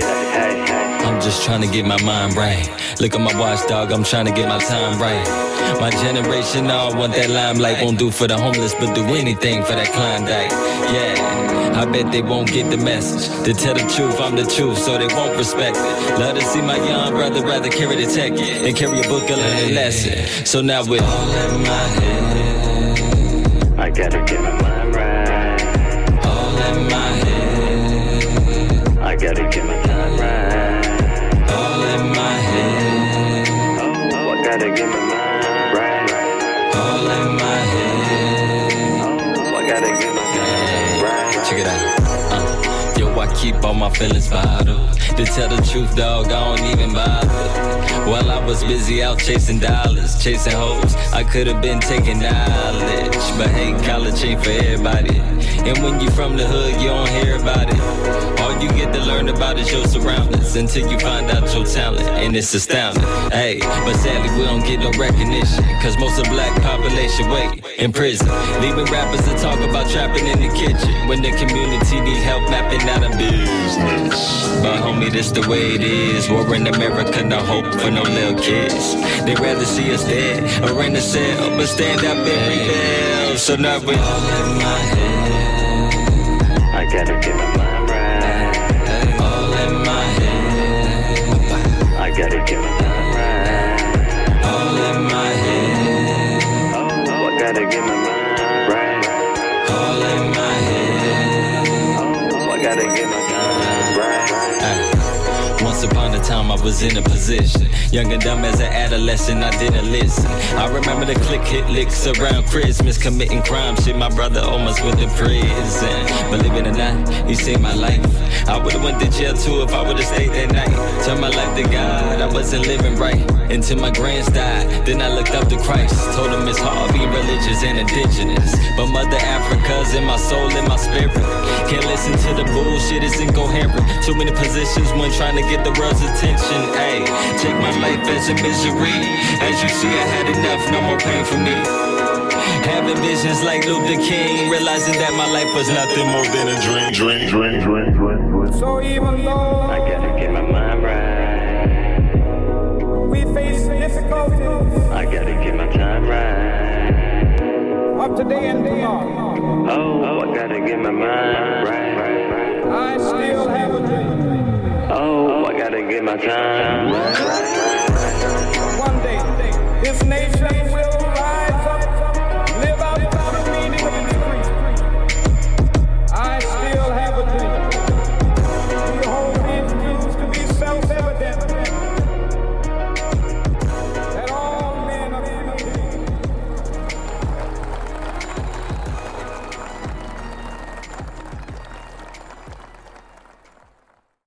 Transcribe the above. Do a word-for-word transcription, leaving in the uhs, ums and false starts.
I'm just trying to get my mind right. Look at my watch, dog, I'm trying to get my time right. My generation all want that limelight. Won't do for the homeless, but do anything for that Klondike. Yeah, I bet they won't get the message. To tell the truth, I'm the truth, so they won't respect it. Love to see my young brother rather carry the tech than carry a book and learn a lesson. So now with all in my head, I gotta get my mind right. All in my head, I gotta get my time right. All in my head. Oh, I gotta get my mind right. All in my head. Oh, I gotta get my time right. Check it out. Uh, yo, I keep all my feelings bottled. To tell the truth, dog, I don't even bother. While I was busy out chasing dollars, chasing hoes, I could have been taking knowledge. But hey, college ain't for everybody. And when you from the hood, you don't hear about it. All you get to learn about is your surroundings until you find out your talent, and it's astounding. Hey, but sadly we don't get no recognition, cause most of the black population wait in prison. Leaving rappers to talk about trapping in the kitchen when the community need help mapping out a business. But homie, this the way it is. War in America, no hope for no little kids. They rather see us dead or in a cell, but stand up and rebel. So now we all in my head. I gotta get my mind. I gotta get my mind right. All in my head. Oh, I gotta get my mind right. All in my head. Oh, I gotta get my mind right. Uh, once upon a time, I was in a position. Young and dumb as an adolescent, I didn't listen. I remember the click hit licks around Christmas, committing crime shit. My brother almost went to prison. Believe it or not, he saved my life. I would've went to jail too if I would've stayed that night. Turned my life to God, I wasn't living right. Until my grands died, then I looked up to Christ. Told him it's hard being religious and indigenous, but Mother Africa's in my soul, in my spirit. Can't listen to the bullshit, it's incoherent. Too many positions when trying to get the world's attention. Ayy, take my life as a misery. As you see, I had enough, no more pain for me. Having visions like Luther King, realizing that my life was nothing more than a dream. Dream, dream, dream, dream. So even though I gotta get my mind right, we face difficulties. I gotta get my time right. Up today and tomorrow. Oh, oh, I gotta get my mind right. right, right. I still have a dream. Oh, I gotta get my time right. One day, this nation will.